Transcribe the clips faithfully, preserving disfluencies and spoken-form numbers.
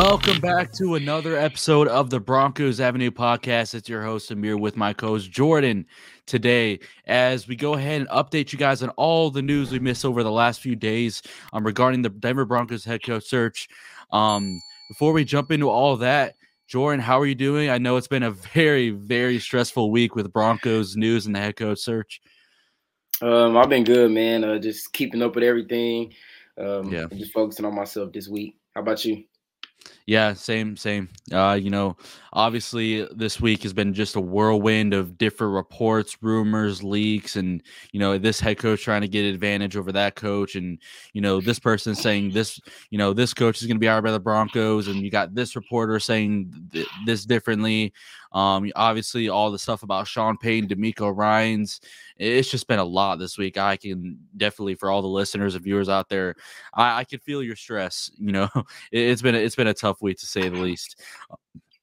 Welcome back to another episode of the Broncos Avenue podcast. It's your host, Amir, with my co-host, Jordan, today as we go ahead and update you guys on all the news we missed over the last few days um, regarding the Denver Broncos head coach search. Um, before we jump into all that, Jordan, how are you doing? I know it's been a very, very stressful week with Broncos news and the head coach search. Um, I've been good, man. Uh, just keeping up with everything. Um, yeah. Just focusing on myself this week. How about you? Yeah, same, same. Uh, you know, obviously this week has been just a whirlwind of different reports, rumors, leaks, and, you know, this head coach trying to get advantage over that coach. And, you know, this person saying this, you know, this coach is going to be hired by the Broncos. And you got this reporter saying th- this differently. Um, obviously all the stuff about Sean Payton, DeMeco Ryans. It's just been a lot this week. I can definitely, for all the listeners and viewers out there, I, I can feel your stress. You know, it, it's been, it's been a tough week to say the least.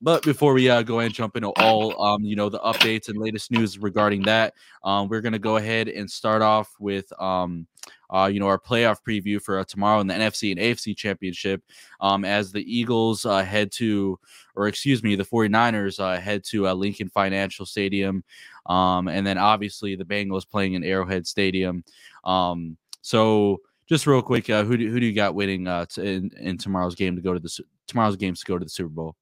But before we uh, go ahead and jump into all, um, you know, the updates and latest news regarding that, um, we're going to go ahead and start off with, um, uh, you know, our playoff preview for uh, tomorrow in the N F C and A F C championship um, as the Eagles uh, head to, or excuse me, the 49ers uh, head to uh, Lincoln Financial Stadium. Um, and then obviously the Bengals playing in Arrowhead Stadium. Um, so just real quick, uh, who do, who do you got winning uh, to, in, in tomorrow's game to go to the tomorrow's games to go to the Super Bowl?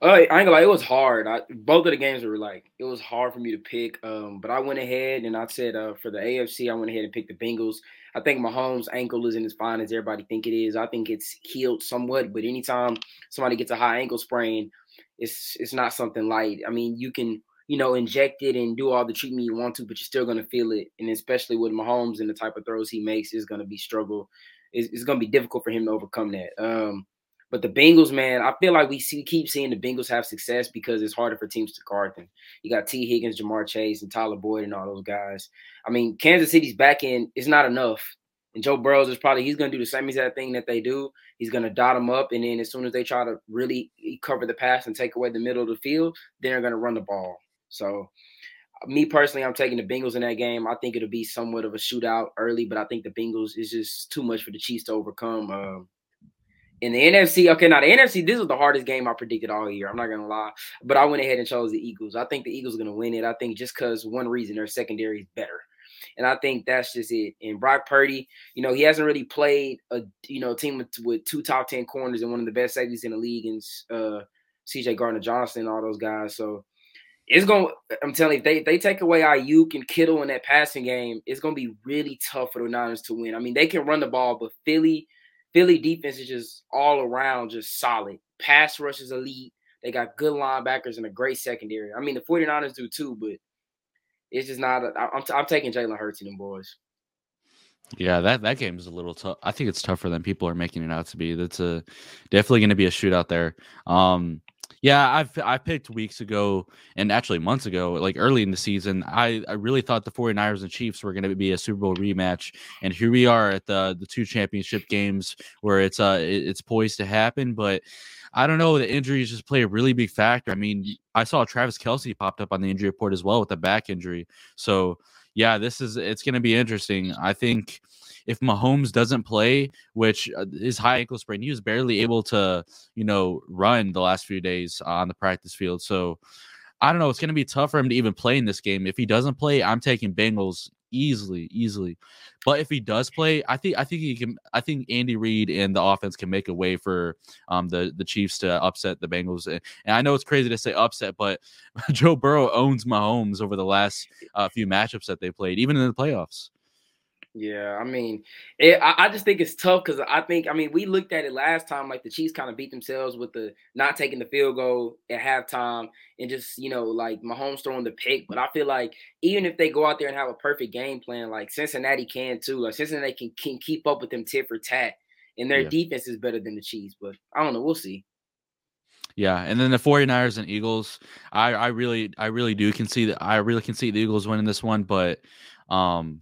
Uh, I ain't gonna lie, it was hard. I, both of the games were like, it was hard for me to pick. Um, but I went ahead and I said uh, for the A F C, I went ahead and picked the Bengals. I think Mahomes' ankle isn't as fine as everybody think it is. I think it's healed somewhat, but anytime somebody gets a high ankle sprain, it's it's not something light. I mean, you can, you know, inject it and do all the treatment you want to, but you're still gonna feel it. And especially with Mahomes and the type of throws he makes, it's gonna be struggle. It's, it's gonna be difficult for him to overcome that. Um, But the Bengals, man, I feel like we see, keep seeing the Bengals have success because it's harder for teams to guard them. You got T. Higgins, Jamar Chase, and Tyler Boyd and all those guys. I mean, Kansas City's back end is not enough. And Joe Burrow is probably – he's going to do the same exact thing that they do. He's going to dot them up, and then as soon as they try to really cover the pass and take away the middle of the field, then they're going to run the ball. So, me personally, I'm taking the Bengals in that game. I think it'll be somewhat of a shootout early, but I think the Bengals is just too much for the Chiefs to overcome. Um In the N F C, okay, now the N F C, this was the hardest game I predicted all year. I'm not going to lie. But I went ahead and chose the Eagles. I think the Eagles are going to win it. I think just because one reason, their secondary is better. And I think that's just it. And Brock Purdy, you know, he hasn't really played a you know team with, with two top ten corners and one of the best safeties in the league and uh, C J Gardner-Johnson and all those guys. So it's going to – I'm telling you, if they, if they take away Ayuk and Kittle in that passing game, it's going to be really tough for the Niners to win. I mean, they can run the ball, but Philly – Philly defense is just all around just solid. Pass rush is elite. They got good linebackers and a great secondary. I mean, the 49ers do too, but it's just not – I'm, t- I'm taking Jalen Hurts and them boys. Yeah, that, that game is a little tough. I think it's tougher than people are making it out to be. That's a, definitely going to be a shootout there. Um, yeah, I've, I picked weeks ago and actually months ago, like early in the season, I, I really thought the 49ers and Chiefs were going to be a Super Bowl rematch. And here we are at the the two championship games where it's uh it, it's poised to happen. But I don't know, the injuries just play a really big factor. I mean, I saw Travis Kelce popped up on the injury report as well with a back injury. So, yeah, this is it's going to be interesting. I think if Mahomes doesn't play, which is high ankle sprain, he was barely able to, you know, run the last few days on the practice field. So I don't know. It's going to be tough for him to even play in this game. If he doesn't play, I'm taking Bengals easily, easily. But if he does play, I think I think he can. I think Andy Reid and the offense can make a way for um, the the Chiefs to upset the Bengals. And I know it's crazy to say upset, but Joe Burrow owns Mahomes over the last uh, few matchups that they played, even in the playoffs. Yeah, I mean, it, I, I just think it's tough because I think, I mean, we looked at it last time, like the Chiefs kind of beat themselves with the not taking the field goal at halftime and just, you know, like Mahomes throwing the pick. But I feel like even if they go out there and have a perfect game plan, like Cincinnati can too. Like Cincinnati can, can keep up with them tit for tat, and their yeah. defense is better than the Chiefs. But I don't know. We'll see. Yeah, and then the 49ers and Eagles, I, I really, I really do can see that. I really can see the Eagles winning this one, but um.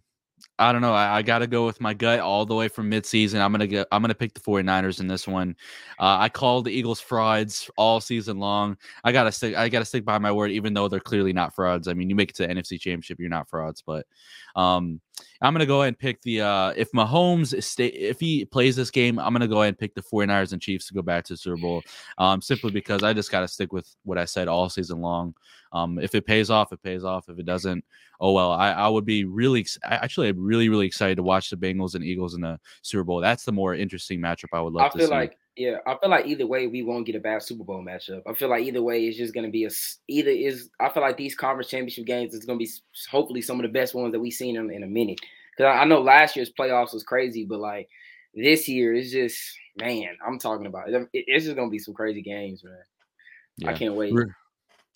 I don't know. I, I got to go with my gut all the way from midseason. I'm going to get, I'm going to pick the 49ers in this one. Uh, I called the Eagles frauds all season long. I got to stick, I got to stick by my word, even though they're clearly not frauds. I mean, you make it to the N F C championship, you're not frauds, but um, I'm going to go ahead and pick the uh, – if Mahomes stay, if he plays this game, I'm going to go ahead and pick the 49ers and Chiefs to go back to the Super Bowl, um, simply because I just got to stick with what I said all season long. Um, if it pays off, it pays off. If it doesn't, oh, well. I, I would be really – actually, I'm really, really excited to watch the Bengals and Eagles in the Super Bowl. That's the more interesting matchup I would love I to feel see. Like- Yeah, I feel like either way we won't get a bad Super Bowl matchup. I feel like either way it's just going to be a either is. I feel like these conference championship games is going to be hopefully some of the best ones that we've seen in, in a minute. Because I, I know last year's playoffs was crazy, but like this year it's just man, I'm talking about it, it, it's just going to be some crazy games, man. Yeah. I can't wait. Ru-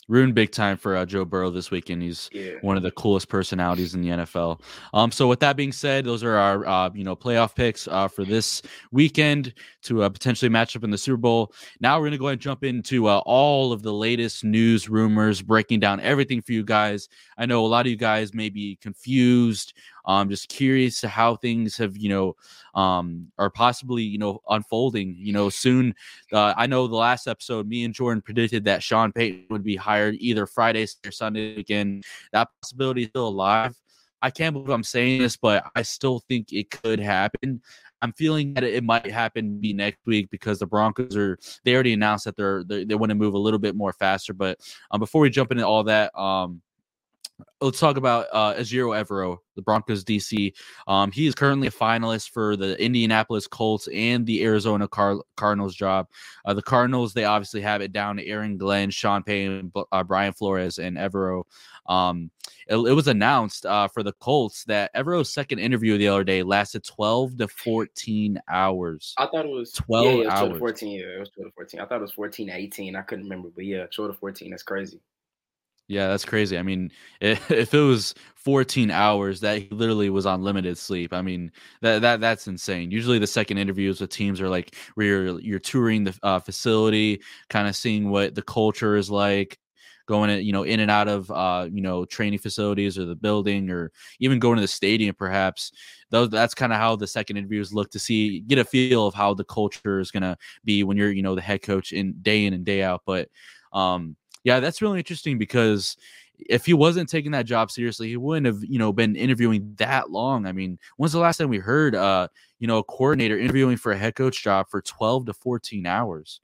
ruined big time for uh, Joe Burrow this weekend. He's yeah. one of the coolest personalities in the N F L. Um, so with that being said, those are our uh, you know playoff picks uh, for this weekend. To uh, potentially match up in the Super Bowl. Now we're going to go ahead and jump into uh, all of the latest news, rumors, breaking down everything for you guys. I know a lot of you guys may be confused. I'm um, just curious to how things have, you know, um, are possibly, you know, unfolding, you know, soon. Uh, I know the last episode, me and Jordan predicted that Sean Payton would be hired either Friday or Sunday again. That possibility is still alive. I can't believe I'm saying this, but I still think it could happen. I'm feeling that it might happen be next week because the Broncos are – they already announced that they're, they they want to move a little bit more faster. But um, before we jump into all that, um, let's talk about uh, Ejiro Evero, the Broncos D C. Um, he is currently a finalist for the Indianapolis Colts and the Arizona Car- Cardinals job. Uh, the Cardinals, they obviously have it down to Aaron Glenn, Sean Payton, uh, Brian Flores, and Evero. Um, it, it was announced uh, for the Colts that Evero's second interview the other day lasted twelve to fourteen hours. I thought it was twelve, yeah, yeah, it was hours. twelve to fourteen. Yeah, it was twelve to fourteen. I thought it was fourteen to eighteen. I couldn't remember, but yeah, twelve to fourteen. That's crazy. Yeah, that's crazy. I mean, it, if it was fourteen hours, that he literally was on limited sleep. I mean, that that that's insane. Usually the second interviews with teams are like where you're, you're touring the uh, facility, kind of seeing what the culture is like. Going, you know, in and out of, uh, you know, training facilities or the building, or even going to the stadium, perhaps. Those, that's kind of how the second interviews look to see, get a feel of how the culture is gonna be when you're, you know, the head coach in day in and day out. But, um, yeah, that's really interesting because if he wasn't taking that job seriously, he wouldn't have, you know, been interviewing that long. I mean, when's the last time we heard, uh, you know, a coordinator interviewing for a head coach job for twelve to fourteen hours?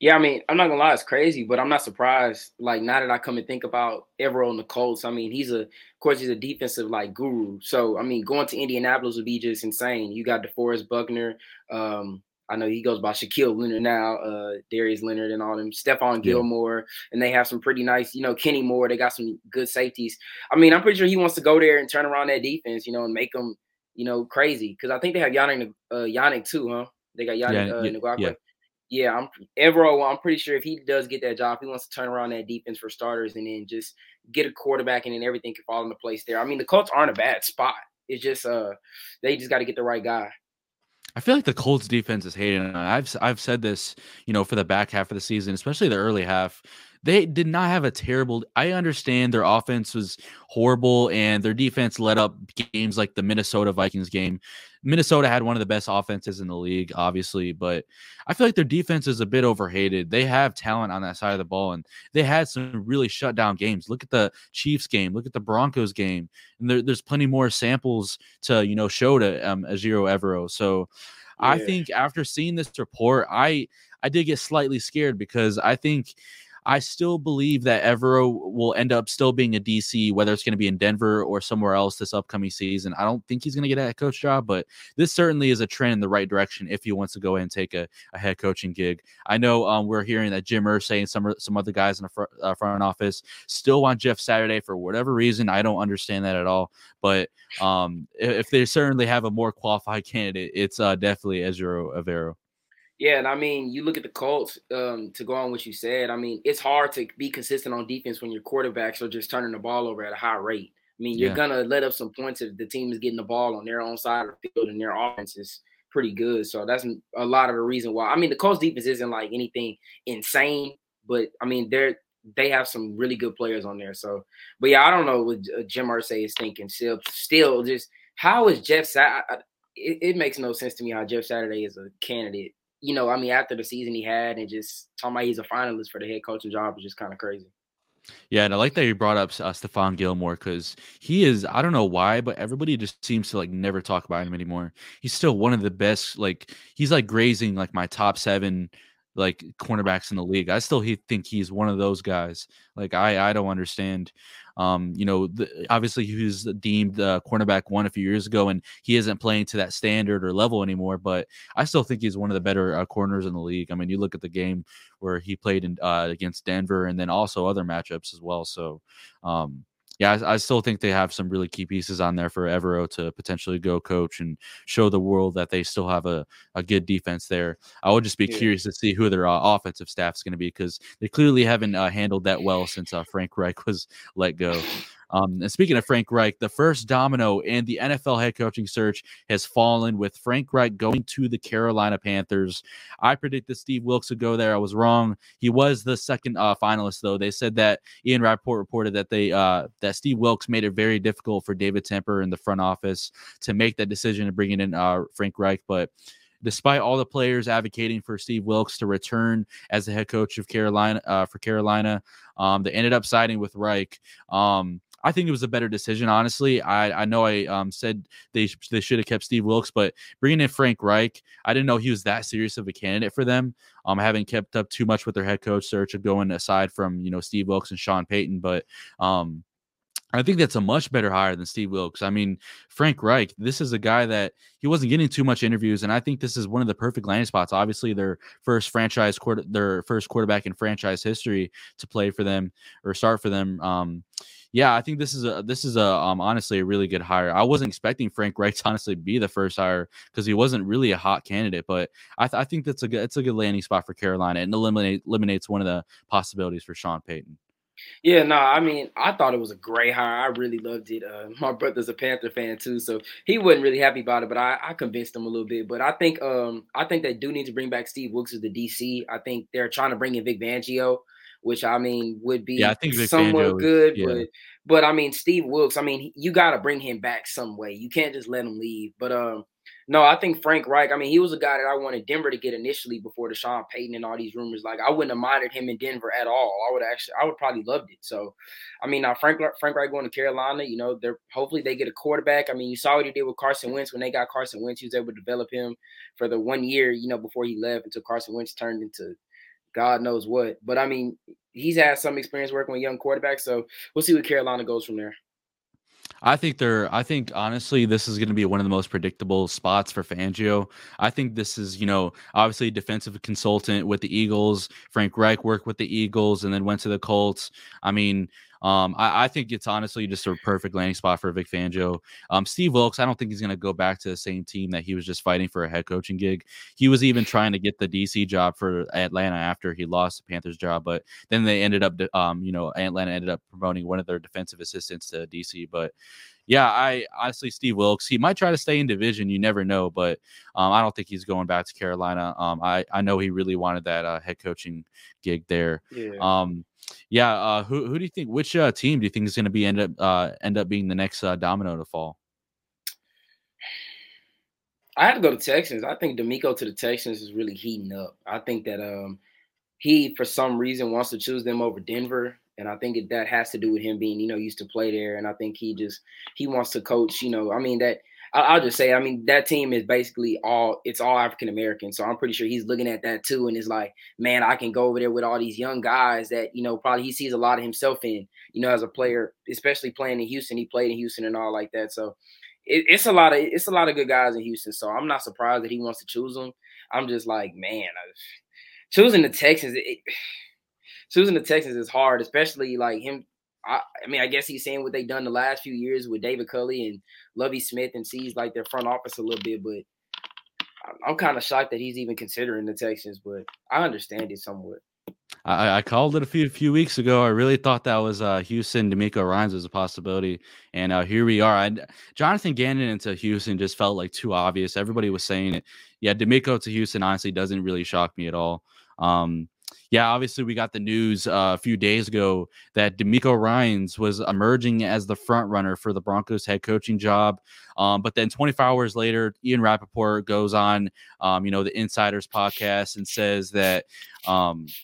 Yeah, I mean, I'm not going to lie, it's crazy, but I'm not surprised. Like, now that I come and think about Evero and the Colts, I mean, he's a, of course, he's a defensive, like, guru. So, I mean, going to Indianapolis would be just insane. You got DeForest Buckner. Um, I know he goes by Shaquille Leonard now, uh, Darius Leonard and all them, Stephon Gilmore, yeah. And they have some pretty nice, you know, Kenny Moore. They got some good safeties. I mean, I'm pretty sure he wants to go there and turn around that defense, you know, and make them, you know, crazy. Because I think they have Yannick, uh, Yannick too, huh? They got Yannick yeah, uh, yeah, Ngakoue. Yeah. Yeah, I'm Evero. I'm pretty sure if he does get that job, he wants to turn around that defense for starters and then just get a quarterback and then everything can fall into place there. I mean, the Colts aren't a bad spot. It's just uh, they just got to get the right guy. I feel like the Colts defense is hating. I've I've said this, you know, for the back half of the season, especially the early half. They did not have a terrible – I understand their offense was horrible and their defense let up games like the Minnesota Vikings game. Minnesota had one of the best offenses in the league, obviously, but I feel like their defense is a bit overhated. They have talent on that side of the ball, and they had some really shutdown games. Look at the Chiefs game. Look at the Broncos game. And there, there's plenty more samples to, you know, show to um, Ejiro Evero. So yeah. I think after seeing this report, I I did get slightly scared because I think – I still believe that Evero will end up still being a D C, whether it's going to be in Denver or somewhere else this upcoming season. I don't think he's going to get a head coach job, but this certainly is a trend in the right direction if he wants to go ahead and take a, a head coaching gig. I know um, we're hearing that Jim Irsay and some, some other guys in the fr- uh, front office still want Jeff Saturday for whatever reason. I don't understand that at all, but um, if they certainly have a more qualified candidate, it's uh, definitely Ejiro Evero. Yeah, and I mean, you look at the Colts, um, to go on what you said, I mean, it's hard to be consistent on defense when your quarterbacks are just turning the ball over at a high rate. I mean, you're yeah. going to let up some points if the team is getting the ball on their own side of the field and their offense is pretty good. So that's a lot of the reason why. I mean, the Colts defense isn't like anything insane, but I mean, they're they have some really good players on there. So, but yeah, I don't know what Jim Irsay is thinking. Still, still just how is Jeff Saturday? It, it makes no sense to me how Jeff Saturday is a candidate. You know, I mean, after the season he had and just talking about he's a finalist for the head coaching job is just kind of crazy. Yeah, and I like that you brought up uh, Stephon Gilmore, because he is, I don't know why, but everybody just seems to like never talk about him anymore. He's still one of the best, like he's like grazing like my top seven like cornerbacks in the league. I still he, think he's one of those guys. Like I, I don't understand. Um, you know, the, obviously he was deemed the uh, cornerback one a few years ago, and he isn't playing to that standard or level anymore, but I still think he's one of the better uh, corners in the league. I mean, you look at the game where he played in, uh, against Denver, and then also other matchups as well. So, um, yeah, I, I still think they have some really key pieces on there for Evero to potentially go coach and show the world that they still have a, a good defense there. I would just be yeah. curious to see who their uh, offensive staff is going to be, because they clearly haven't uh, handled that well since uh, Frank Reich was let go. Um, and speaking of Frank Reich, the first domino in the N F L head coaching search has fallen with Frank Reich going to the Carolina Panthers. I predicted Steve Wilks would go there. I was wrong. He was the second uh, finalist, though. They said that Ian Rapoport reported that they uh, that Steve Wilks made it very difficult for David Tepper in the front office to make that decision and bringing in uh, Frank Reich, but despite all the players advocating for Steve Wilks to return as the head coach of Carolina uh, for Carolina, um, they ended up siding with Reich. Um, I think it was a better decision, honestly. I, I know I um, said they they should have kept Steve Wilks, but bringing in Frank Reich, I didn't know he was that serious of a candidate for them. Um, I haven't kept up too much with their head coach search, going aside from you know Steve Wilks and Sean Payton, but um, I think that's a much better hire than Steve Wilks. I mean, Frank Reich, this is a guy that he wasn't getting too much interviews, and I think this is one of the perfect landing spots. Obviously, their first franchise quarter, their first quarterback in franchise history to play for them or start for them. Um, Yeah, I think this is a this is a um, honestly a really good hire. I wasn't expecting Frank Reich to honestly be the first hire because he wasn't really a hot candidate, but I, th- I think that's a good it's a good landing spot for Carolina, and eliminate, eliminates one of the possibilities for Sean Payton. Yeah, no, I mean, I thought it was a great hire. I really loved it. Uh, my brother's a Panther fan too, so he wasn't really happy about it, but I, I convinced him a little bit. But I think um I think they do need to bring back Steve Wilks as the D C. I think they're trying to bring in Vic Fangio, which I mean would be yeah, I think somewhat good, yeah. but but I mean Steve Wilks, I mean you got to bring him back some way. You can't just let him leave. But um, no, I think Frank Reich. I mean he was a guy that I wanted Denver to get initially before the Sean Payton and all these rumors. Like I wouldn't have minded him in Denver at all. I would actually, I would probably loved it. So, I mean now Frank Frank Reich going to Carolina, you know, they're hopefully they get a quarterback. I mean you saw what he did with Carson Wentz when they got Carson Wentz. He was able to develop him for the one year, you know, before he left until Carson Wentz turned into God knows what. But, I mean, he's had some experience working with young quarterbacks, so we'll see where Carolina goes from there. I think they're, I think honestly, this is going to be one of the most predictable spots for Fangio. I think this is, you know, obviously defensive consultant with the Eagles. Frank Reich worked with the Eagles and then went to the Colts. I mean, um, I, I think it's honestly just a perfect landing spot for Vic Fangio. Um, Steve Wilks, I don't think he's going to go back to the same team that he was just fighting for a head coaching gig. He was even trying to get the D C job for Atlanta after he lost the Panthers job, but then they ended up, um, you know, Atlanta ended up promoting one of their defensive assistants to D C, but yeah, I honestly, Steve Wilks, he might try to stay in division. You never know, but um, I don't think he's going back to Carolina. Um, I, I know he really wanted that uh, head coaching gig there. Yeah. Um, yeah. Uh, who who do you think? Which uh, team do you think is going to be end up uh, end up being the next uh, domino to fall? I had to go to Texans. I think DeMeco to the Texans is really heating up. I think that um, he for some reason wants to choose them over Denver. And I think it, that has to do with him being, you know, used to play there. And I think he just he wants to coach, you know, I mean, that I, I'll just say, I mean, that team is basically all it's all African-American. So I'm pretty sure he's looking at that, too. And it's like, man, I can go over there with all these young guys that, you know, probably he sees a lot of himself in, you know, as a player, especially playing in Houston. He played in Houston and all like that. So it, it's a lot of it's a lot of good guys in Houston. So I'm not surprised that he wants to choose them. I'm just like, man, I, choosing the Texans. It, it, Choosing the Texans is hard, especially like him. I, I mean, I guess he's seeing what they've done the last few years with David Culley and Lovie Smith and sees like their front office a little bit. But I'm kind of shocked that he's even considering the Texans, but I understand it somewhat. I, I called it a few few weeks ago. I really thought that was uh, Houston. DeMeco Ryans was a possibility, and uh, here we are. I, Jonathan Gannon into Houston just felt like too obvious. Everybody was saying it. Yeah, DeMeco to Houston honestly doesn't really shock me at all. Um, Yeah, obviously we got the news uh, a few days ago that DeMeco Ryans was emerging as the front runner for the Broncos head coaching job. Um, but then twenty-four hours later, Ian Rapoport goes on, um, you know, the Insiders podcast and says that um, –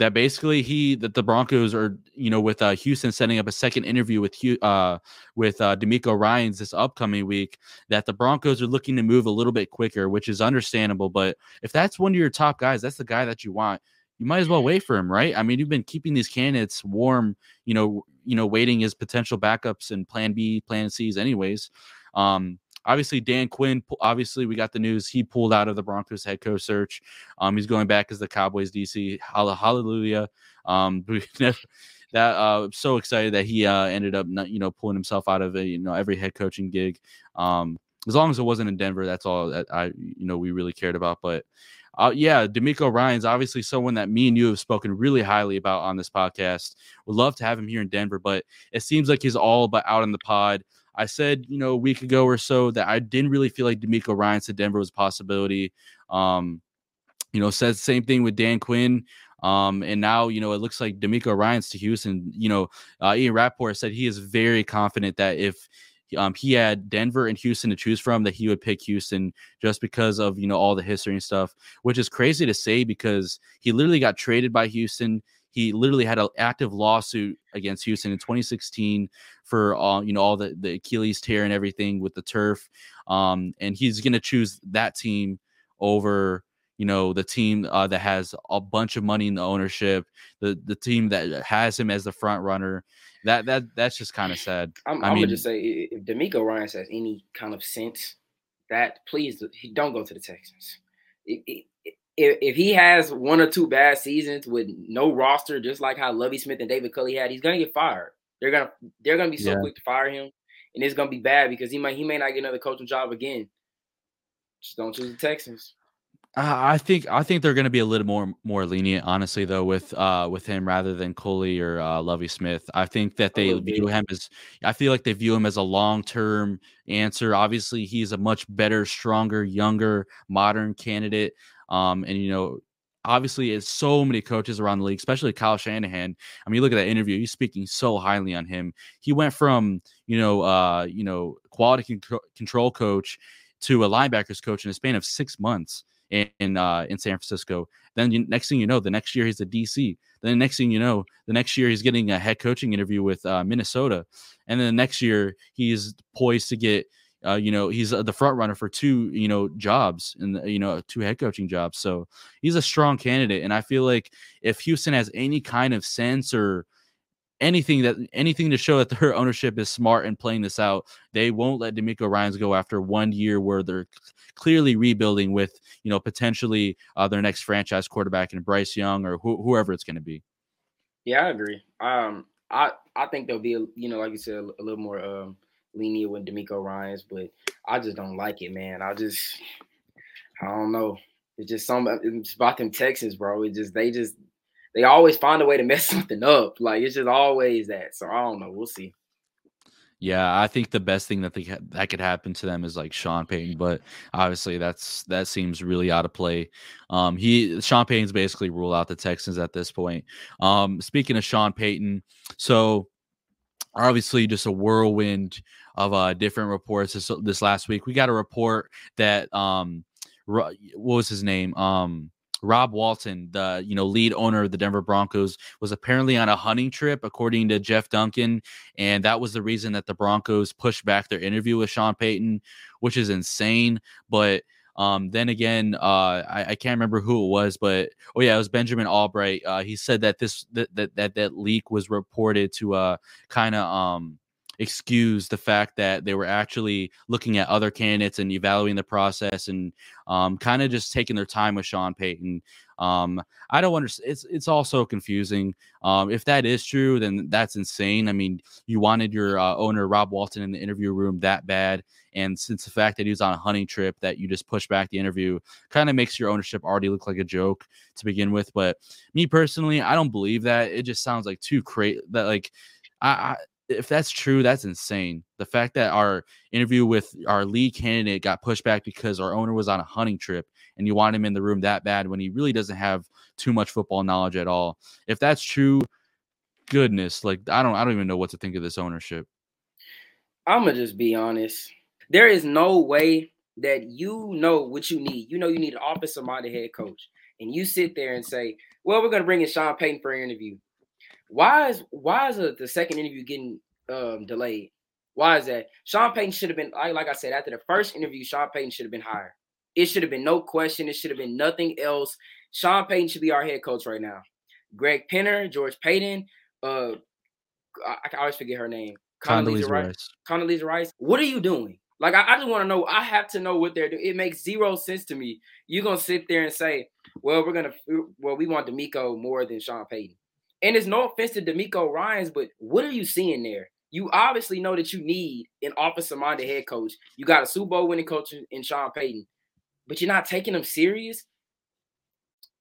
that basically he that the Broncos are, you know, with uh, Houston setting up a second interview with uh, with uh, DeMeco Ryans this upcoming week, that the Broncos are looking to move a little bit quicker, which is understandable. But if that's one of your top guys, that's the guy that you want, you might as well wait for him, right? I mean, you've been keeping these candidates warm, you know, you know, waiting as potential backups and plan B, plan Cs anyways. Um, obviously, Dan Quinn, obviously, we got the news. He pulled out of the Broncos head coach search. Um, he's going back as the Cowboys D C. Hallelujah. Um, that uh, I'm so excited that he uh, ended up, not, you know, pulling himself out of a, you know, every head coaching gig. Um, as long as it wasn't in Denver, that's all that I, you know, we really cared about. But Uh, yeah, DeMeco Ryans, obviously someone that me and you have spoken really highly about on this podcast. Would love to have him here in Denver, but it seems like he's all but out in the pod. I said, you know, a week ago or so that I didn't really feel like DeMeco Ryans to Denver was a possibility. Um, you know, said the same thing with Dan Quinn. Um, and now, you know, it looks like DeMeco Ryans to Houston. You know, uh, Ian Rapoport said he is very confident that if Um, he had Denver and Houston to choose from, that he would pick Houston just because of, you know, all the history and stuff, which is crazy to say because he literally got traded by Houston. He literally had an active lawsuit against Houston in twenty sixteen for all, you know, all the, the Achilles tear and everything with the turf. Um, and he's going to choose that team over, you know, the team uh, that has a bunch of money in the ownership, the the team that has him as the front runner. That that that's just kind of sad. I'm, I mean, I'm gonna just say, if DeMeco Ryans has any kind of sense, that please don't go to the Texans. If, if, if he has one or two bad seasons with no roster, just like how Lovie Smith and David Culley had, he's gonna get fired. They're gonna they're gonna be so yeah. quick to fire him, and it's gonna be bad because he might he may not get another coaching job again. Just don't choose the Texans. Uh, I think I think they're going to be a little more more lenient, honestly, though, with uh with him rather than Coley or uh, Lovie Smith. I think that they view him as I feel like they view him as a long term answer. Obviously, he's a much better, stronger, younger, modern candidate. Um, and you know, obviously, it's so many coaches around the league, especially Kyle Shanahan. I mean, look at that interview; he's speaking so highly on him. He went from you know uh you know quality con- control coach to a linebackers coach in a span of six months. In uh, in San Francisco. Then you, next thing you know, the next year he's a D C. Then the next thing you know, the next year he's getting a head coaching interview with uh, Minnesota, and then the next year he's poised to get, uh, you know, he's uh, the front runner for two, you know, jobs and you know two head coaching jobs. So he's a strong candidate, and I feel like if Houston has any kind of sense or anything that anything to show that their ownership is smart and playing this out, they won't let DeMeco Ryans go after one year where they're clearly rebuilding with, you know, potentially uh, their next franchise quarterback and Bryce Young or wh- whoever it's going to be. Yeah, I agree. Um, I, I think they'll be, you know, like you said, a little more um, lenient with DeMeco Ryans, but I just don't like it, man. I just, I don't know. It's just some it's about them Texans, bro. It just, they just, They always find a way to mess something up. Like, it's just always that. So, I don't know. We'll see. Yeah, I think the best thing that they ha- that could happen to them is, like, Sean Payton. But, obviously, that's that seems really out of play. Um, he Sean Payton's basically ruled out the Texans at this point. Um, speaking of Sean Payton, so, obviously, just a whirlwind of uh, different reports this, this last week. We got a report that um, – what was his name? Um Rob Walton, the you know lead owner of the Denver Broncos, was apparently on a hunting trip, according to Jeff Duncan, and that was the reason that the Broncos pushed back their interview with Sean Payton, which is insane. But um, then again, uh, I, I can't remember who it was, but oh yeah, it was Benjamin Albright. Uh, he said that this that that that, that leak was reported to uh, kind of um, excuse the fact that they were actually looking at other candidates and evaluating the process and um, kind of just taking their time with Sean Payton. Um, I don't understand. It's it's all so confusing. Um, if that is true, then that's insane. I mean, you wanted your uh, owner, Rob Walton, in the interview room that bad. And since the fact that he was on a hunting trip that you just push back the interview kind of makes your ownership already look like a joke to begin with. But me personally, I don't believe that. It just sounds like too crazy that like I, I if that's true, that's insane. The fact that our interview with our lead candidate got pushed back because our owner was on a hunting trip and you want him in the room that bad when he really doesn't have too much football knowledge at all. If that's true, goodness, like I don't I don't even know what to think of this ownership. I'm going to just be honest. There is no way that you know what you need. You know you need an offensive-minded head coach. And you sit there and say, well, we're going to bring in Sean Payton for an interview. Why is why is the, the second interview getting um, delayed? Why is that? Sean Payton should have been, like, like I said, after the first interview, Sean Payton should have been hired. It should have been no question. It should have been nothing else. Sean Payton should be our head coach right now. Greg Penner, George Paton, uh, I, I always forget her name. Condoleezza Rice. Condoleezza Rice. What are you doing? Like, I, I just want to know. I have to know what they're doing. It makes zero sense to me. You're going to sit there and say, well, we're going to, well, we want DeMeco more than Sean Payton. And it's no offense to DeMeco Ryans, but what are you seeing there? You obviously know that you need an offensive-minded head coach. You got a Super Bowl winning coach in Sean Payton, but you're not taking him serious.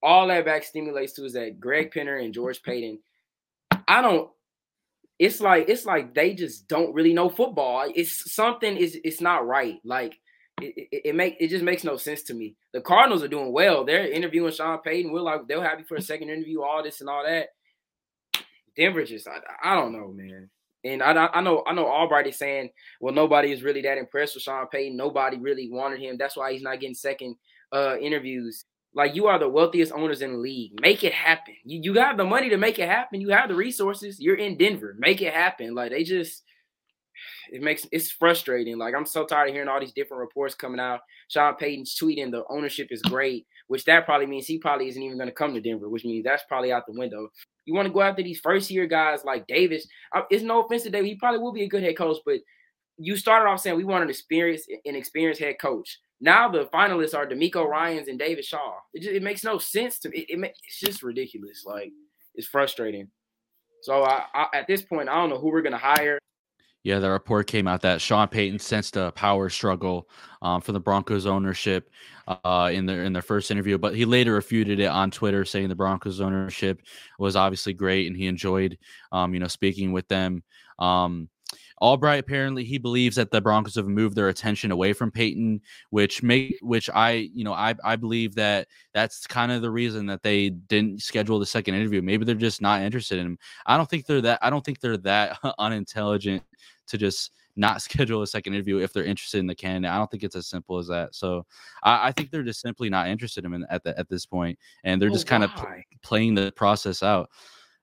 All that back stimulates to is that Greg Penner and George Paton, I don't. It's like it's like they just don't really know football. It's something is it's not right. Like it, it, it make it just makes no sense to me. The Cardinals are doing well. They're interviewing Sean Payton. We're like they'll have you for a second interview, all this and all that. Denver just I, I don't know, man. And I I know I know Albright is saying, well, nobody is really that impressed with Sean Payton. Nobody really wanted him. That's why he's not getting second uh, interviews. Like, you are the wealthiest owners in the league. Make it happen. You you got the money to make it happen. You have the resources. You're in Denver. Make it happen. Like, they just it makes it's frustrating. Like, I'm so tired of hearing all these different reports coming out. Sean Payton's tweeting the ownership is great, which that probably means he probably isn't even going to come to Denver, which means that's probably out the window. You want to go after these first-year guys like Davis. It's no offense to Davis. He probably will be a good head coach, but you started off saying we want an experienced, an experienced head coach. Now the finalists are DeMeco Ryans and David Shaw. It just, it makes no sense to me. It, it It's just ridiculous. Like, it's frustrating. So I, I, at this point, I don't know who we're going to hire. Yeah, the report came out that Sean Payton sensed a power struggle um, from the Broncos ownership uh, in their in their first interview, but he later refuted it on Twitter, saying the Broncos ownership was obviously great and he enjoyed, um, you know, speaking with them. Um, Albright, apparently, he believes that the Broncos have moved their attention away from Payton, which make which I, you know, I I believe that that's kind of the reason that they didn't schedule the second interview. Maybe they're just not interested in him. I don't think they're that. I don't think they're that unintelligent to just not schedule a second interview if they're interested in the candidate. I don't think it's as simple as that. So I, I think they're just simply not interested in him at the, at this point, and they're oh, just kind of pl- playing the process out.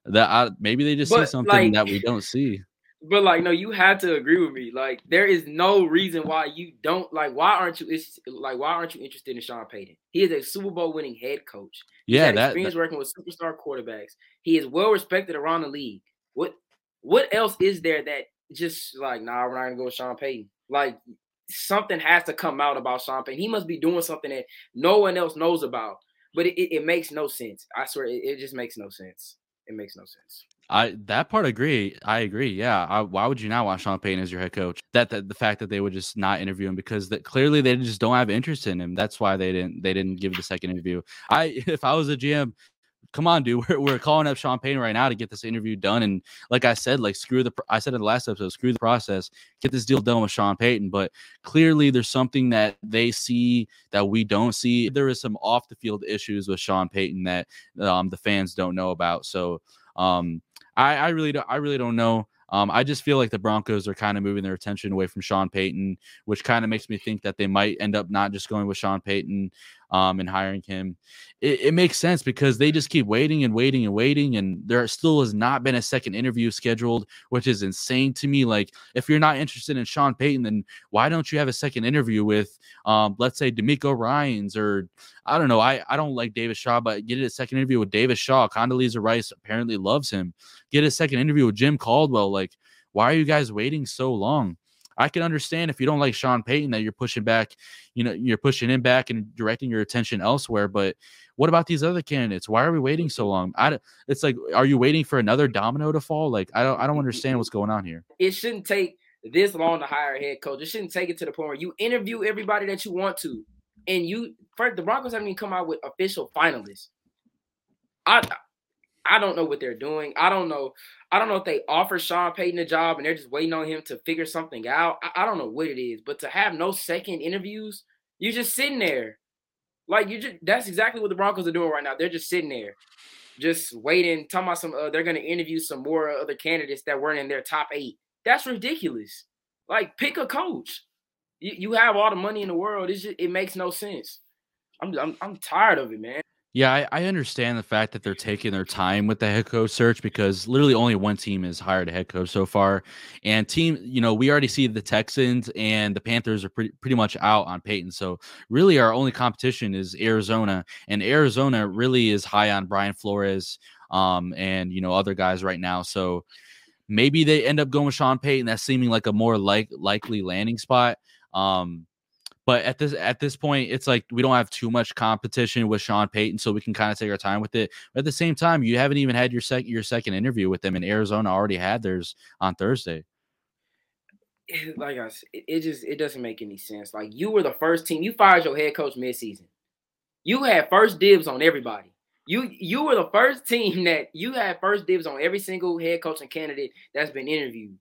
That I, maybe they just but, see something like, that we don't see. But, like, no, you had to agree with me. Like, there is no reason why you don't, like, why aren't you, it's, like, why aren't you interested in Sean Payton? He is a Super Bowl winning head coach. He's yeah, had that, experience that. working with superstar quarterbacks. He is well respected around the league. What, what else is there that just like, nah, we're not gonna go with Sean Payton? Like, something has to come out about Sean Payton. He must be doing something that no one else knows about. But it, it, it makes no sense. I swear, it, it just makes no sense. It makes no sense. I that part agree. I agree. Yeah. I, why would you not want Sean Payton as your head coach? That, that the fact that they would just not interview him because that clearly they just don't have interest in him. That's why they didn't they didn't give the second interview. I if I was a G M, come on, dude, we're we're calling up Sean Payton right now to get this interview done. And like I said, like screw the I said in the last episode, screw the process, get this deal done with Sean Payton. But clearly there's something that they see that we don't see. There is some off the field issues with Sean Payton that um, the fans don't know about. So um I, I really don't I really don't know. Um, I just feel like the Broncos are kind of moving their attention away from Sean Payton, which kind of makes me think that they might end up not just going with Sean Payton um, and hiring him. It, it makes sense because they just keep waiting and waiting and waiting, and there still has not been a second interview scheduled, which is insane to me. Like, if you're not interested in Sean Payton, then why don't you have a second interview with, um, let's say, DeMeco Ryans or, I don't know, I, I don't like David Shaw, but get a second interview with David Shaw. Condoleezza Rice apparently loves him. Get a second interview with Jim Caldwell. Like, why are you guys waiting so long? I can understand if you don't like Sean Payton that you're pushing back, you know, you're pushing him back and directing your attention elsewhere. But what about these other candidates? Why are we waiting so long? I, it's like, are you waiting for another domino to fall? Like, I don't, I don't understand what's going on here. It shouldn't take this long to hire a head coach. It shouldn't take it to the point where you interview everybody that you want to, and you, first, the Broncos haven't even come out with official finalists. I. I don't know what they're doing. I don't know. I don't know if they offer Sean Payton a job and they're just waiting on him to figure something out. I, I don't know what it is, but to have no second interviews, you're just sitting there. Like, you just, that's exactly what the Broncos are doing right now. They're just sitting there, just waiting, talking about some, uh, they're going to interview some more other candidates that weren't in their top eight. That's ridiculous. Like, pick a coach. You, you have all the money in the world. It's just, it makes no sense. I'm, I'm, I'm tired of it, man. Yeah, I, I understand the fact that they're taking their time with the head coach search, because literally only one team has hired a head coach so far. And team, you know, we already see the Texans and the Panthers are pretty pretty much out on Payton. So really our only competition is Arizona. And Arizona really is high on Brian Flores um, and, you know, other guys right now. So maybe they end up going with Sean Payton. That's seeming like a more like likely landing spot. Um But at this at this point, it's like we don't have too much competition with Sean Payton, so we can kind of take our time with it. But at the same time, you haven't even had your second your second interview with them, and Arizona already had theirs on Thursday. Like I said, it just it doesn't make any sense. Like, you were the first team. You fired your head coach midseason. You had first dibs on everybody. You you were the first team that you had first dibs on every single head coach and candidate that's been interviewed,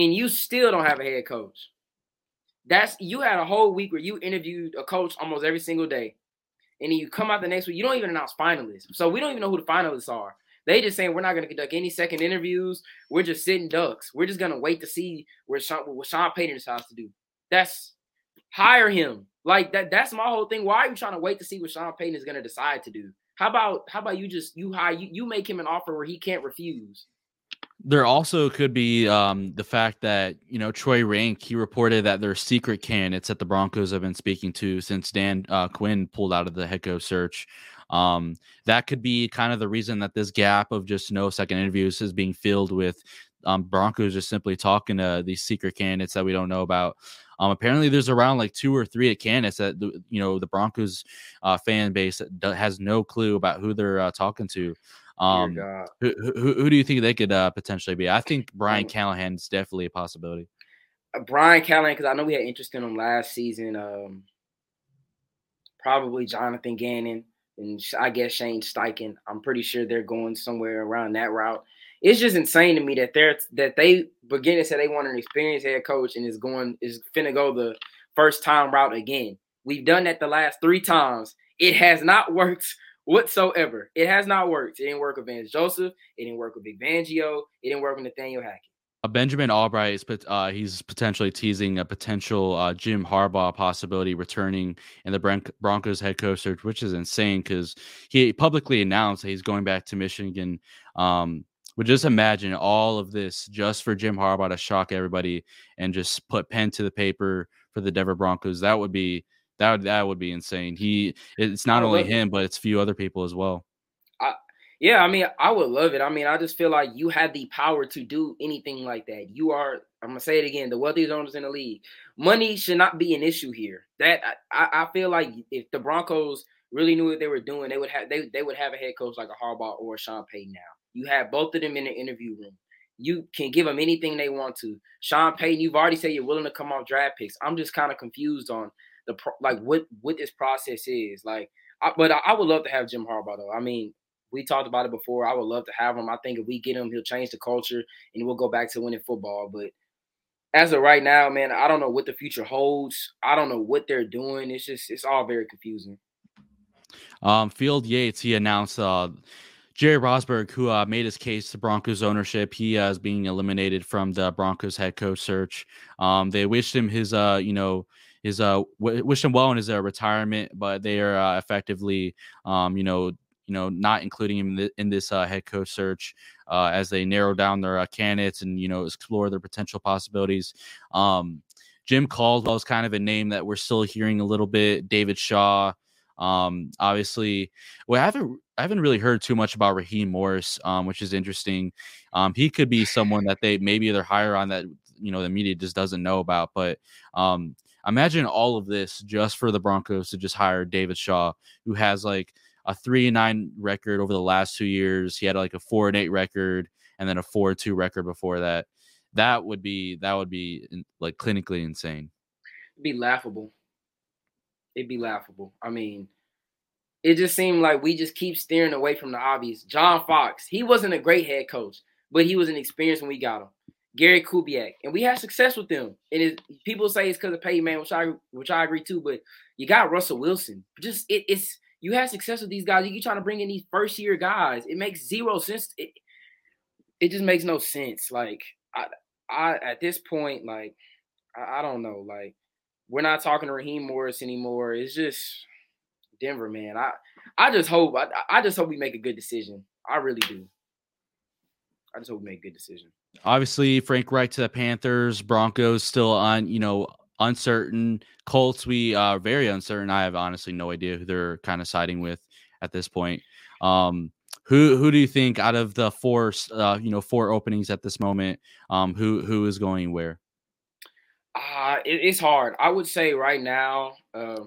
and you still don't have a head coach. That's you had a whole week where you interviewed a coach almost every single day, and then you come out the next week. You don't even announce finalists, so we don't even know who the finalists are. They just saying we're not going to conduct any second interviews. We're just sitting ducks. We're just going to wait to see where Sean, what Sean Payton decides to do. That's hire him. Like that. That's my whole thing. Why are you trying to wait to see what Sean Payton is going to decide to do? How about how about you just you hire you, you make him an offer where he can't refuse. There also could be um, the fact that, you know, Troy Rank, he reported that their secret candidates that the Broncos have been speaking to since Dan uh, Quinn pulled out of the head coach search. Um, that could be kind of the reason that this gap of just no second interviews is being filled with um, Broncos just simply talking to these secret candidates that we don't know about. Um, apparently there's around like two or three candidates that, you know, the Broncos uh, fan base has no clue about who they're uh, talking to. Um, who, who, who do you think they could uh, potentially be? I think Brian Callahan is definitely a possibility. Uh, Brian Callahan, because I know we had interest in him last season. Um, probably Jonathan Gannon and I guess Shane Steichen. I'm pretty sure they're going somewhere around that route. It's just insane to me that they're that they begin to say they want an experienced head coach and is going is finna go the first time route again. We've done that the last three times. It has not worked. Whatsoever. It has not worked. It didn't work with Vance Joseph. It didn't work with Vic Fangio. It didn't work with Nathaniel Hackett. Uh, Benjamin Albright, is, uh, he's potentially teasing a potential uh, Jim Harbaugh possibility returning in the Bron- Broncos head coach search, which is insane because he publicly announced that he's going back to Michigan. Um, but just imagine all of this just for Jim Harbaugh to shock everybody and just put pen to the paper for the Denver Broncos. That would be That would, that would be insane. He it's not only him, but it's a few other people as well. I, yeah, I mean, I would love it. I mean, I just feel like you have the power to do anything like that. You are, I'm going to say it again, the wealthiest owners in the league. Money should not be an issue here. That I, I feel like if the Broncos really knew what they were doing, they would have they they would have a head coach like a Harbaugh or a Sean Payton now. You have both of them in the interview room. You can give them anything they want to. Sean Payton, you've already said you're willing to come off draft picks. I'm just kind of confused on the pro- like what, what this process is like, I, but I, I would love to have Jim Harbaugh though. I mean, we talked about it before. I would love to have him. I think if we get him, he'll change the culture and we'll go back to winning football. But as of right now, man, I don't know what the future holds. I don't know what they're doing. It's just, it's all very confusing. Um, Field Yates, he announced, uh, Jerry Rosberg, who uh, made his case to Broncos ownership, he uh, is being eliminated from the Broncos head coach search. Um, they wished him his, uh, you know, his uh, w- wish him well in his uh, retirement, but they are uh, effectively, um, you know, you know, not including him th- in this uh, head coach search uh, as they narrow down their uh, candidates and you know explore their potential possibilities. Um, Jim Caldwell is kind of a name that we're still hearing a little bit. David Shaw. Um, obviously, well, I haven't, I haven't really heard too much about Raheem Morris, um, which is interesting. Um, he could be someone that they maybe they're higher on that, you know, the media just doesn't know about. But um, imagine all of this just for the Broncos to just hire David Shaw, who has like a three and nine record over the last two years. He had like a four and eight record and then a four and two record before that. That would be, that would be like clinically insane. It'd be laughable. It'd be laughable. I mean, it just seemed like we just keep steering away from the obvious. John Fox, he wasn't a great head coach, but he was an experienced when we got him. Gary Kubiak, and we had success with them. And it, people say it's because of Peyton Manning, which I which I agree too. But you got Russell Wilson. Just it, it's you had success with these guys. You keep trying to bring in these first year guys. It makes zero sense. It it just makes no sense. Like I I at this point, like I, I don't know, like. We're not talking to Raheem Morris anymore. It's just Denver, man. I, I just hope I, I just hope we make a good decision. I really do. I just hope we make a good decision. Obviously, Frank Reich to the Panthers, Broncos still on, you know, uncertain. Colts, we are very uncertain. I have honestly no idea who they're kind of siding with at this point. Um, who who do you think out of the four, uh, you know, four openings at this moment, um, who who is going where? Uh, it, it's hard. I would say right now, uh,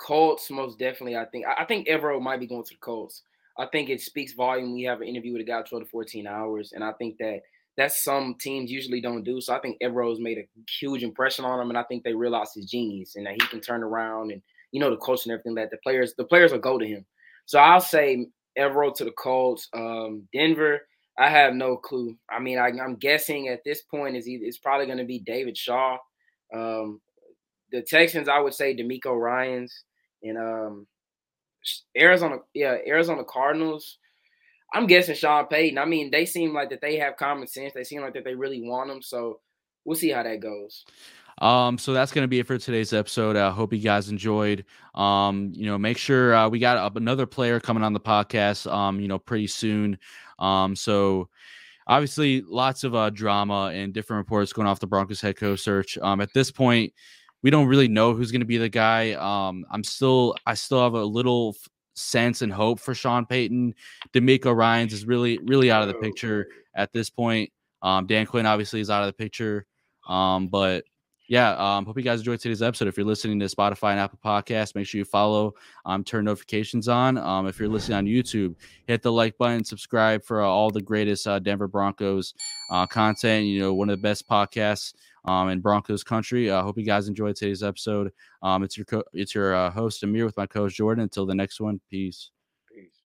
Colts most definitely. I think I, I think Evero might be going to the Colts. I think it speaks volume. We have an interview with a guy twelve to fourteen hours, and I think that that's some teams usually don't do. So I think Evero's made a huge impression on him, and I think they realize his genius and that he can turn around and, you know, the coach and everything that the players, the players will go to him. So I'll say Evero to the Colts. Um, Denver, I have no clue. I mean, I, I'm guessing at this point is either, it's probably going to be David Shaw. Um, the Texans, I would say DeMeco Ryans, and um, Arizona, yeah, Arizona Cardinals. I'm guessing Sean Payton. I mean, they seem like that they have common sense. They seem like that they really want him. So we'll see how that goes. Um, so that's going to be it for today's episode. I uh, hope you guys enjoyed. Um, you know, make sure uh, we got another player coming on the podcast, um, you know, pretty soon. Um, so obviously lots of uh, drama and different reports going off the Broncos head coach search. Um, at this point, we don't really know who's going to be the guy. Um, I'm still, I still have a little f- sense and hope for Sean Payton. DeMeco Ryans is really, really out of the picture at this point. Um, Dan Quinn obviously is out of the picture. Um, but yeah, um, hope you guys enjoyed today's episode. If you're listening to Spotify and Apple Podcasts, make sure you follow, um, turn notifications on. Um, if you're listening on YouTube, hit the like button, subscribe for uh, all the greatest uh, Denver Broncos uh, content. You know, one of the best podcasts um, in Broncos country. I uh, hope you guys enjoyed today's episode. Um, it's your co- it's your uh, host Amir with my co-host Jordan. Until the next one, peace.